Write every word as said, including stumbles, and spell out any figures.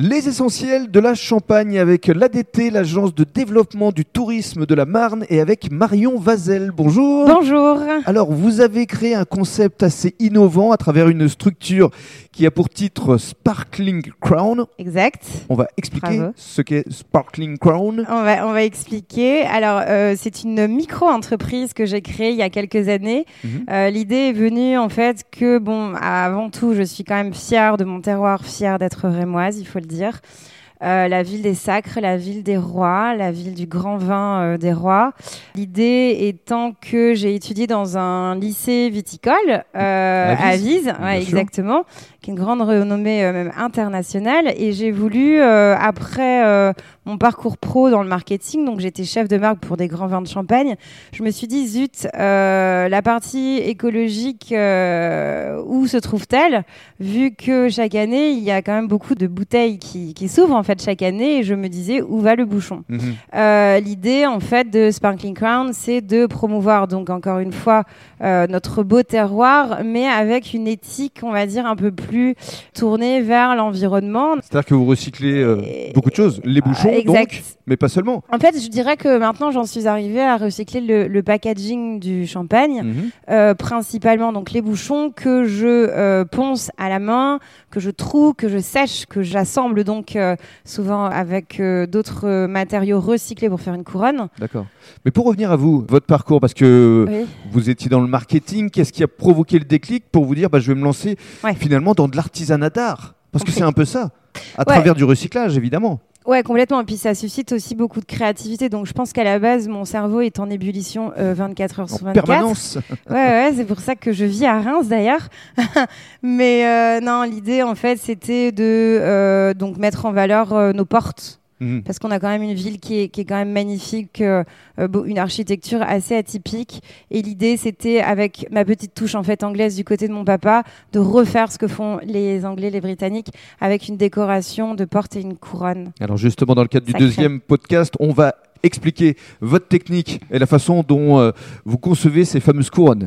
Les essentiels de la Champagne avec l'A D T, l'Agence de développement du tourisme de la Marne, et avec Marion Vazelle. Bonjour. Bonjour. Alors, vous avez créé un concept assez innovant à travers une structure qui a pour titre Sparkling Crown. Exact. On va expliquer Bravo. ce qu'est Sparkling Crown. On va, on va expliquer. Alors, euh, c'est une micro-entreprise que j'ai créée il y a quelques années. Mm-hmm. euh, l'idée est venue, en fait, que, bon, avant tout, je suis quand même fière de mon terroir, fière d'être rémoise, il faut le dire. Euh, la ville des sacres, la ville des rois, la ville du grand vin euh, des rois. L'idée étant que j'ai étudié dans un lycée viticole euh, à Vise, ouais, exactement, qui est une grande renommée euh, même internationale. Et j'ai voulu, euh, après euh, mon parcours pro dans le marketing, donc j'étais chef de marque pour des grands vins de Champagne, je me suis dit, zut, euh, la partie écologique, euh, où se trouve-t-elle? Vu que chaque année, il y a quand même beaucoup de bouteilles qui, qui s'ouvrent, en fait, chaque année, et je me disais, où va le bouchon? Mmh. euh, l'idée, en fait, de Sparkling Crown, c'est de promouvoir, donc encore une fois, euh, notre beau terroir, mais avec une éthique, on va dire, un peu plus tournée vers l'environnement. C'est-à-dire que vous recyclez euh, et... beaucoup de choses, les bouchons, ah, donc, mais pas seulement. En fait, je dirais que maintenant, j'en suis arrivée à recycler le, le packaging du champagne, mmh. euh, principalement donc les bouchons que je euh, ponce à la main, que je troue, que je sèche, que j'assemble donc euh, souvent avec euh, d'autres matériaux recyclés pour faire une couronne. D'accord. Mais pour revenir à vous, votre parcours, parce que oui. vous étiez dans le marketing, qu'est-ce qui a provoqué le déclic pour vous dire, bah, je vais me lancer ouais. finalement dans de l'artisanat d'art? Parce okay. que c'est un peu ça, à ouais. travers du recyclage, évidemment. Ouais, complètement. Et puis ça suscite aussi beaucoup de créativité. Donc je pense qu'à la base, mon cerveau est en ébullition euh, vingt-quatre heures sur vingt-quatre. En permanence. Ouais, ouais, c'est pour ça que je vis à Reims d'ailleurs. Mais euh, non, l'idée en fait, c'était de euh, donc mettre en valeur euh, nos portes. Mmh. Parce qu'on a quand même une ville qui est, qui est quand même magnifique, euh, une architecture assez atypique. Et l'idée, c'était, avec ma petite touche en fait anglaise du côté de mon papa, de refaire ce que font les Anglais, les Britanniques, avec une décoration de porte et une couronne. Alors justement, dans le cadre Sacré. du deuxième podcast, on va expliquer votre technique et la façon dont euh, vous concevez ces fameuses couronnes.